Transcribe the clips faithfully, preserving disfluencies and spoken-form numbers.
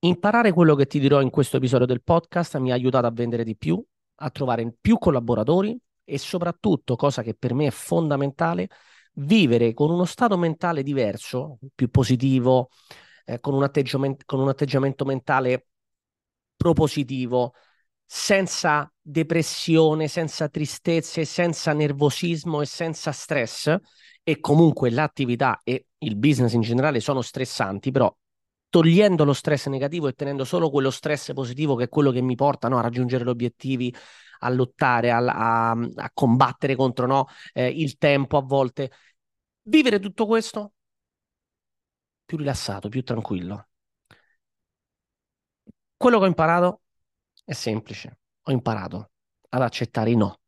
Imparare quello che ti dirò in questo episodio del podcast mi ha aiutato a vendere di più, a trovare più collaboratori e soprattutto, cosa che per me è fondamentale, vivere con uno stato mentale diverso, più positivo, eh, con un atteggiamento, con un atteggiamento mentale propositivo, senza depressione, senza tristezze, senza nervosismo e senza stress. E comunque l'attività e il business in generale sono stressanti, però togliendo lo stress negativo e tenendo solo quello stress positivo, che è quello che mi porta, no, a raggiungere gli obiettivi, a lottare, a, a, a combattere contro, no, eh, il tempo a volte. Vivere tutto questo più rilassato, più tranquillo. Quello che ho imparato è semplice. Ho imparato ad accettare i no.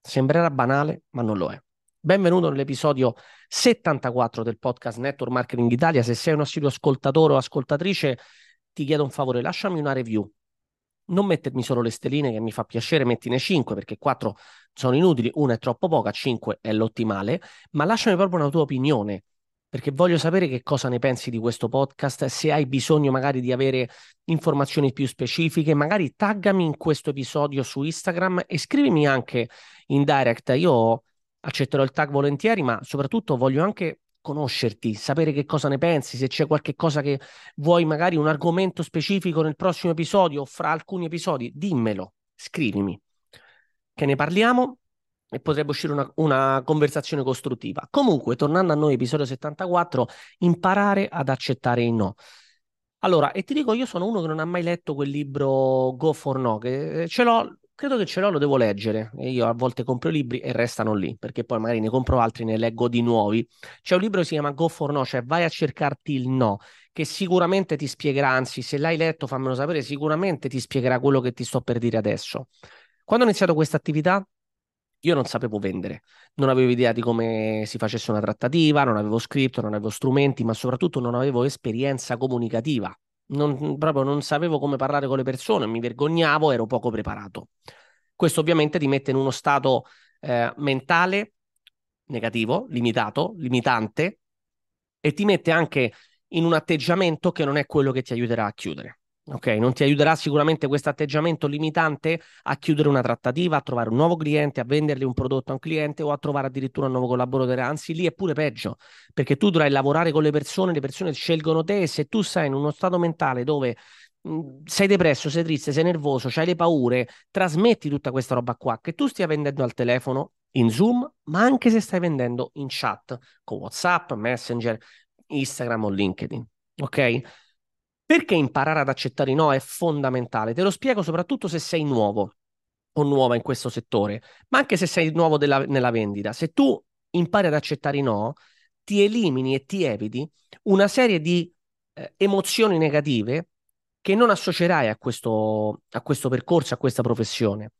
Sembrerà banale, ma non lo è. Benvenuto nell'episodio settantaquattro del podcast Network Marketing Italia. Se sei un assiduo ascoltatore o ascoltatrice, ti chiedo un favore, lasciami una review. Non mettermi solo le stelline, che mi fa piacere, mettine cinque, perché quattro sono inutili, una è troppo poca, cinque è l'ottimale, ma lasciami proprio una tua opinione, perché voglio sapere che cosa ne pensi di questo podcast, se hai bisogno magari di avere informazioni più specifiche, magari taggami in questo episodio su Instagram e scrivimi anche in direct, io accetterò il tag volentieri, ma soprattutto voglio anche conoscerti, sapere che cosa ne pensi, se c'è qualche cosa che vuoi, magari un argomento specifico nel prossimo episodio o fra alcuni episodi, dimmelo, scrivimi, che ne parliamo e potrebbe uscire una, una conversazione costruttiva. Comunque, tornando a noi, episodio settantaquattro, imparare ad accettare i no. Allora, e ti dico, io sono uno che non ha mai letto quel libro Go for No, che ce l'ho, credo che ce l'ho, lo devo leggere. E io a volte compro libri e restano lì, perché poi magari ne compro altri, ne leggo di nuovi. C'è un libro che si chiama Go for No, cioè vai a cercarti il no, che sicuramente ti spiegherà, anzi, se l'hai letto fammelo sapere, sicuramente ti spiegherà quello che ti sto per dire adesso. Quando ho iniziato questa attività, io non sapevo vendere, non avevo idea di come si facesse una trattativa, non avevo scritto, non avevo strumenti, ma soprattutto non avevo esperienza comunicativa. Non, proprio non sapevo come parlare con le persone, mi vergognavo, ero poco preparato. Questo ovviamente ti mette in uno stato eh, mentale negativo, limitato, limitante, e ti mette anche in un atteggiamento che non è quello che ti aiuterà a chiudere. Ok, non ti aiuterà sicuramente questo atteggiamento limitante a chiudere una trattativa, a trovare un nuovo cliente, a vendergli un prodotto a un cliente o a trovare addirittura un nuovo collaboratore. Anzi, lì è pure peggio, perché tu dovrai lavorare con le persone, le persone scelgono te, e se tu sei in uno stato mentale dove mh, sei depresso, sei triste, sei nervoso, hai le paure, trasmetti tutta questa roba qua, che tu stia vendendo al telefono, in Zoom, ma anche se stai vendendo in chat, con WhatsApp, Messenger, Instagram o LinkedIn. Ok? Perché imparare ad accettare i no è fondamentale? Te lo spiego soprattutto se sei nuovo o nuova in questo settore, ma anche se sei nuovo della, nella vendita. Se tu impari ad accettare i no, ti elimini e ti eviti una serie di eh, emozioni negative che non associerai a questo, a questo percorso, a questa professione.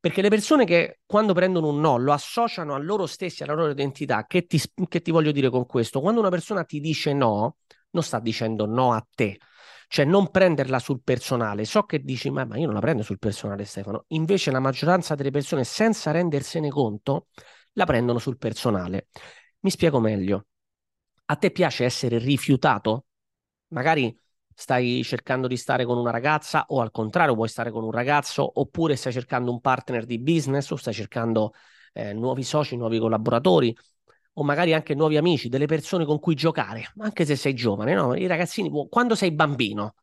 Perché le persone che quando prendono un no lo associano a loro stessi, alla loro identità. Che ti, che ti voglio dire con questo? Quando una persona ti dice no, non sta dicendo no a te. Cioè non prenderla sul personale. So che dici, ma, ma io non la prendo sul personale, Stefano. Invece la maggioranza delle persone, senza rendersene conto, la prendono sul personale. Mi spiego meglio. A te piace essere rifiutato? Magari stai cercando di stare con una ragazza, o al contrario vuoi stare con un ragazzo, oppure stai cercando un partner di business, o stai cercando eh, nuovi soci, nuovi collaboratori, o magari anche nuovi amici, delle persone con cui giocare, anche se sei giovane, no? I ragazzini, quando sei bambino,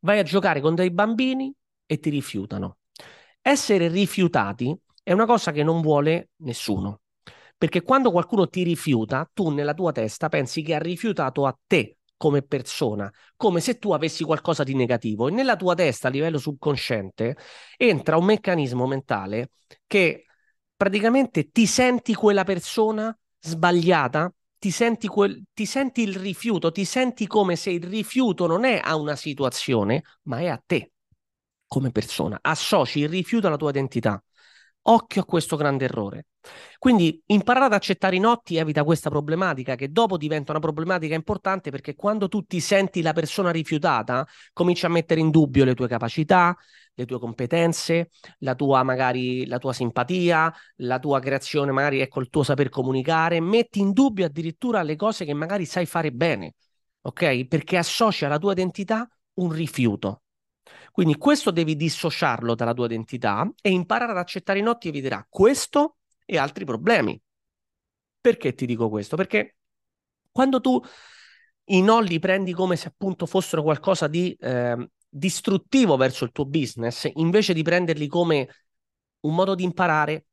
vai a giocare con dei bambini e ti rifiutano. Essere rifiutati è una cosa che non vuole nessuno, perché quando qualcuno ti rifiuta, tu nella tua testa pensi che ha rifiutato a te come persona, come se tu avessi qualcosa di negativo, e nella tua testa a livello subconsciente entra un meccanismo mentale che praticamente ti senti quella persona sbagliata, ti senti, quel, ti senti il rifiuto, ti senti come se il rifiuto non è a una situazione, ma è a te come persona. Associ il rifiuto alla tua identità. Occhio a questo grande errore. Quindi imparare ad accettare i no ti evita questa problematica, che dopo diventa una problematica importante, perché quando tu ti senti la persona rifiutata cominci a mettere in dubbio le tue capacità, le tue competenze, la tua magari la tua simpatia, la tua creazione, magari ecco il tuo saper comunicare, metti in dubbio addirittura le cose che magari sai fare bene, ok? Perché associa la tua identità un rifiuto. Quindi questo devi dissociarlo dalla tua identità e imparare ad accettare i no ti eviterà questo e altri problemi. Perché ti dico questo? Perché quando tu i no li prendi come se appunto fossero qualcosa di eh, distruttivo verso il tuo business, invece di prenderli come un modo di imparare,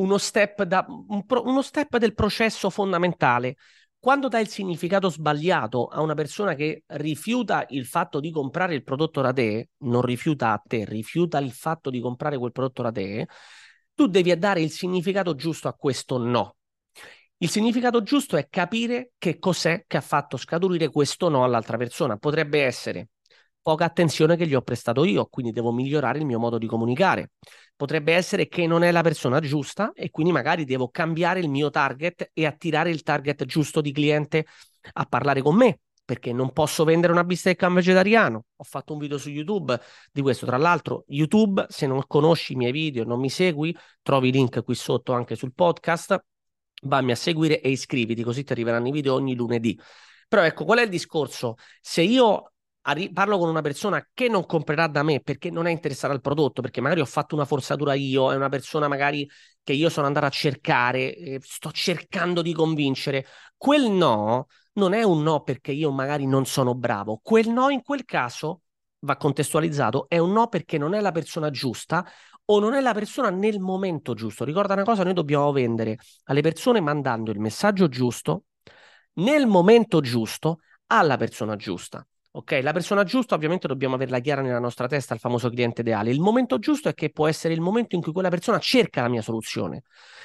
uno step, da, un pro, uno step del processo fondamentale. Quando dai il significato sbagliato a una persona che rifiuta il fatto di comprare il prodotto da te, non rifiuta a te, rifiuta il fatto di comprare quel prodotto da te, tu devi dare il significato giusto a questo no. Il significato giusto è capire che cos'è che ha fatto scaturire questo no all'altra persona. Potrebbe essere poca attenzione che gli ho prestato io, quindi devo migliorare il mio modo di comunicare. Potrebbe essere che non è la persona giusta e quindi magari devo cambiare il mio target e attirare il target giusto di cliente a parlare con me, perché non posso vendere una bistecca a un vegetariano. Ho fatto un video su YouTube di questo. Tra l'altro, YouTube, se non conosci i miei video e non mi segui, trovi i link qui sotto anche sul podcast, vammi a seguire e iscriviti, così ti arriveranno i video ogni lunedì. Però ecco, qual è il discorso? Se io parlo con una persona che non comprerà da me perché non è interessata al prodotto, perché magari ho fatto una forzatura io, è una persona magari che io sono andato a cercare, eh, sto cercando di convincere, quel no non è un no perché io magari non sono bravo, quel no in quel caso va contestualizzato, è un no perché non è la persona giusta o non è la persona nel momento giusto. Ricorda una cosa, noi dobbiamo vendere alle persone mandando il messaggio giusto nel momento giusto alla persona giusta. Ok, la persona giusta ovviamente dobbiamo averla chiara nella nostra testa, il famoso cliente ideale. Il momento giusto è che può essere il momento in cui quella persona cerca la mia soluzione.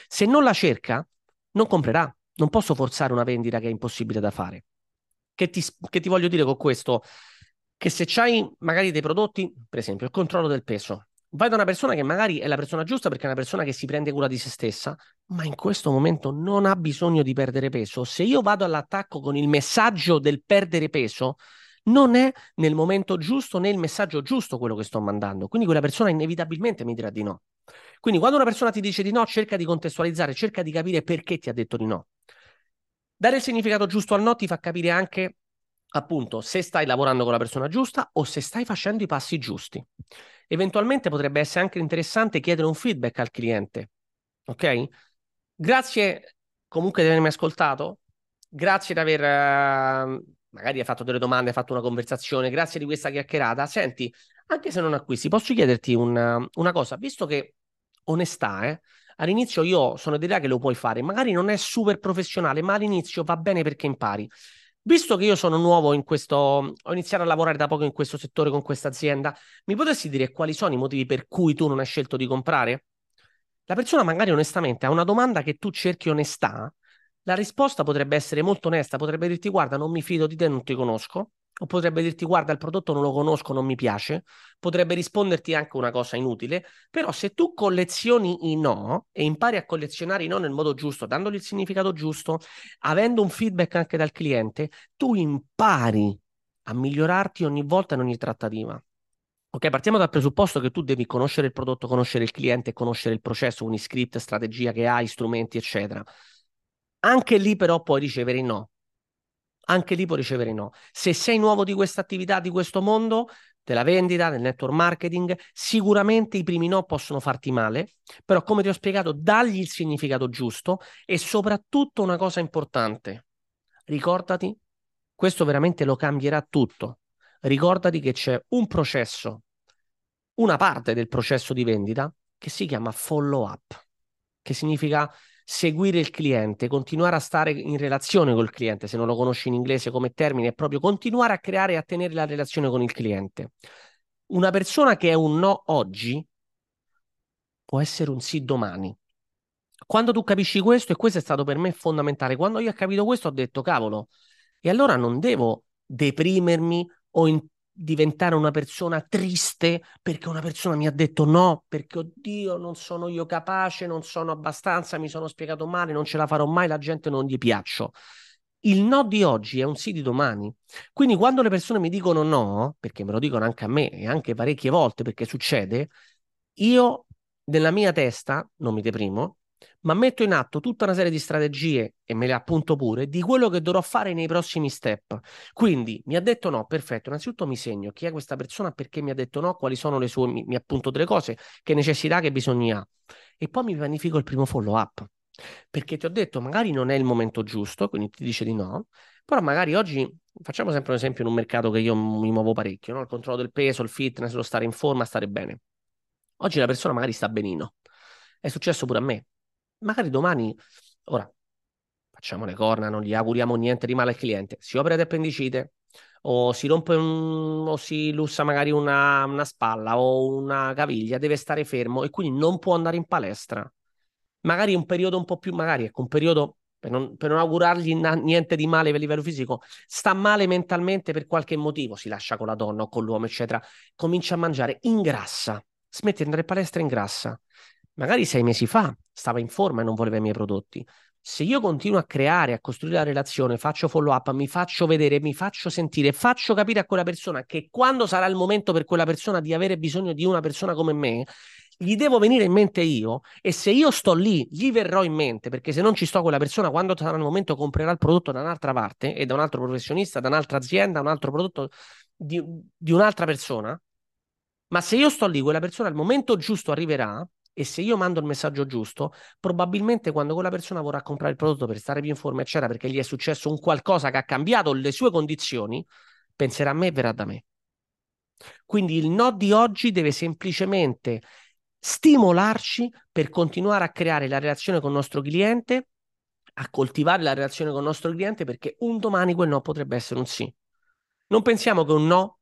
Se non la cerca, non comprerà. Non posso forzare una vendita che è impossibile da fare. Che ti, che ti voglio dire con questo? Che se c'hai magari dei prodotti, per esempio il controllo del peso, vai da una persona che magari è la persona giusta perché è una persona che si prende cura di se stessa, ma in questo momento non ha bisogno di perdere peso. Se io vado all'attacco con il messaggio del perdere peso, non è nel momento giusto né il messaggio giusto quello che sto mandando, quindi quella persona inevitabilmente mi dirà di no. Quindi quando una persona ti dice di no, cerca di contestualizzare, cerca di capire perché ti ha detto di no. Dare il significato giusto al no ti fa capire anche appunto se stai lavorando con la persona giusta o se stai facendo i passi giusti. Eventualmente potrebbe essere anche interessante chiedere un feedback al cliente. Ok? Grazie comunque di avermi ascoltato, grazie di aver... Uh... magari hai fatto delle domande, hai fatto una conversazione, grazie di questa chiacchierata. Senti, anche se non acquisti, posso chiederti una, una cosa? Visto che, onestà, eh, all'inizio io sono dell'idea che lo puoi fare, magari non è super professionale, ma all'inizio va bene perché impari. Visto che io sono nuovo in questo, ho iniziato a lavorare da poco in questo settore con questa azienda, mi potresti dire quali sono i motivi per cui tu non hai scelto di comprare? La persona magari onestamente ha una domanda che tu cerchi onestà, la risposta potrebbe essere molto onesta, potrebbe dirti guarda non mi fido di te, non ti conosco, o potrebbe dirti guarda il prodotto non lo conosco, non mi piace, potrebbe risponderti anche una cosa inutile, però se tu collezioni i no e impari a collezionare i no nel modo giusto, dandogli il significato giusto, avendo un feedback anche dal cliente, tu impari a migliorarti ogni volta in ogni trattativa. Ok, partiamo dal presupposto che tu devi conoscere il prodotto, conoscere il cliente, conoscere il processo, quindi script, strategia che hai, strumenti, eccetera. Anche lì però puoi ricevere no, anche lì puoi ricevere no. Se sei nuovo di questa attività, di questo mondo, della vendita, del network marketing, sicuramente i primi no possono farti male, però come ti ho spiegato, dagli il significato giusto e soprattutto una cosa importante, ricordati, questo veramente lo cambierà tutto, ricordati che c'è un processo, una parte del processo di vendita che si chiama follow-up, che significa seguire il cliente, continuare a stare in relazione col cliente, se non lo conosci in inglese come termine, è proprio continuare a creare e a tenere la relazione con il cliente. Una persona che è un no oggi può essere un sì domani. Quando tu capisci questo, e questo è stato per me fondamentale, quando io ho capito questo ho detto cavolo, e allora non devo deprimermi o in- diventare una persona triste perché una persona mi ha detto no, perché oddio non sono io capace, non sono abbastanza, mi sono spiegato male, non ce la farò mai, la gente non gli piaccio. Il no di oggi è un sì di domani, quindi quando le persone mi dicono no, perché me lo dicono anche a me e anche parecchie volte perché succede, io nella mia testa non mi deprimo, ma metto in atto tutta una serie di strategie, e me le appunto pure, di quello che dovrò fare nei prossimi step. Quindi mi ha detto no, perfetto, innanzitutto mi segno chi è questa persona, perché mi ha detto no, quali sono le sue, mi, mi appunto delle cose, che necessità, che bisogni ha, e poi mi pianifico il primo follow up, perché ti ho detto magari non è il momento giusto, quindi ti dice di no, però magari oggi, facciamo sempre un esempio in un mercato che io mi muovo parecchio, no? Il controllo del peso, il fitness, lo stare in forma, stare bene. Oggi la persona magari sta benino, è successo pure a me, magari domani, ora facciamo le corna, non gli auguriamo niente di male al cliente, si opera di appendicite o si rompe un, o si lussa magari una, una spalla o una caviglia, deve stare fermo e quindi non può andare in palestra, magari un periodo un po' più, magari ecco un periodo per non, per non augurargli na- niente di male per livello fisico, sta male mentalmente per qualche motivo, si lascia con la donna o con l'uomo eccetera, comincia a mangiare, ingrassa, smette di andare in palestra, ingrassa. Magari sei mesi fa stava in forma e non voleva i miei prodotti. Se io continuo a creare, a costruire la relazione, faccio follow up, mi faccio vedere, mi faccio sentire, faccio capire a quella persona che quando sarà il momento per quella persona di avere bisogno di una persona come me, gli devo venire in mente io, e se io sto lì, gli verrò in mente, perché se non ci sto quella persona, quando sarà il momento comprerà il prodotto da un'altra parte e da un altro professionista, da un'altra azienda, un altro prodotto di, di un'altra persona. Ma se io sto lì, quella persona al momento giusto arriverà, e se io mando il messaggio giusto, probabilmente quando quella persona vorrà comprare il prodotto per stare più in forma, eccetera, perché gli è successo un qualcosa che ha cambiato le sue condizioni, penserà a me e verrà da me. Quindi il no di oggi deve semplicemente stimolarci per continuare a creare la relazione con il nostro cliente, a coltivare la relazione con il nostro cliente, perché un domani quel no potrebbe essere un sì. Non pensiamo che un no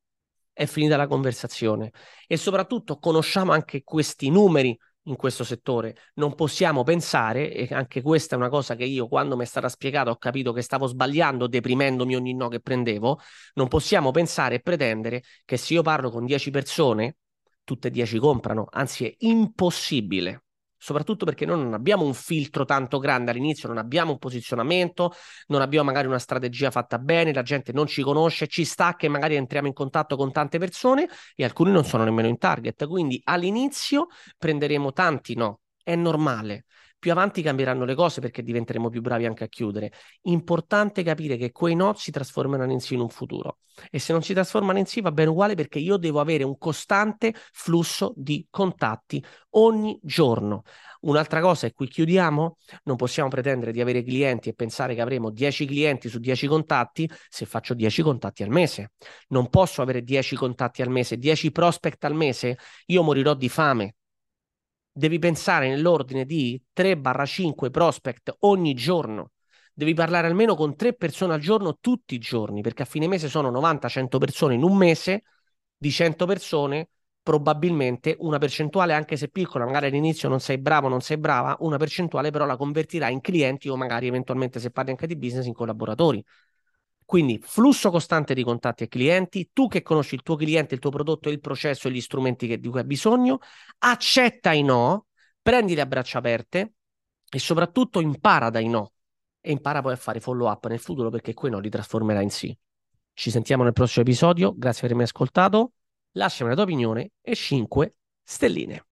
è finita la conversazione, e soprattutto conosciamo anche questi numeri in questo settore. Non possiamo pensare, e anche questa è una cosa che io quando mi è stata spiegata ho capito che stavo sbagliando deprimendomi ogni no che prendevo, non possiamo pensare e pretendere che se io parlo con dieci persone tutte e dieci comprano, anzi è impossibile, soprattutto perché noi non abbiamo un filtro tanto grande all'inizio, non abbiamo un posizionamento, non abbiamo magari una strategia fatta bene, la gente non ci conosce, ci sta che magari entriamo in contatto con tante persone e alcuni non sono nemmeno in target, quindi all'inizio prenderemo tanti no, è normale, più avanti cambieranno le cose perché diventeremo più bravi anche a chiudere. Importante capire che quei no si trasformeranno in sì in un futuro, e se non si trasformano in sì va bene uguale, perché io devo avere un costante flusso di contatti ogni giorno. Un'altra cosa, e qui chiudiamo, non possiamo pretendere di avere clienti e pensare che avremo dieci clienti su dieci contatti se faccio dieci contatti al mese. Non posso avere dieci contatti al mese, dieci prospect al mese, io morirò di fame. Devi pensare nell'ordine di tre a cinque prospect ogni giorno. Devi parlare almeno con tre persone al giorno tutti i giorni, perché a fine mese sono novanta cento persone in un mese, di cento persone probabilmente una percentuale, anche se piccola, magari all'inizio non sei bravo, non sei brava, una percentuale però la convertirà in clienti o magari eventualmente, se parli anche di business, in collaboratori. Quindi flusso costante di contatti e clienti, tu che conosci il tuo cliente, il tuo prodotto, il processo e gli strumenti che, di cui ha bisogno, accetta i no, prendili a braccia aperte e soprattutto impara dai no e impara poi a fare follow up nel futuro, perché quei no li trasformerà in sì. Ci sentiamo nel prossimo episodio, grazie per avermi ascoltato, lasciami la tua opinione e cinque stelline.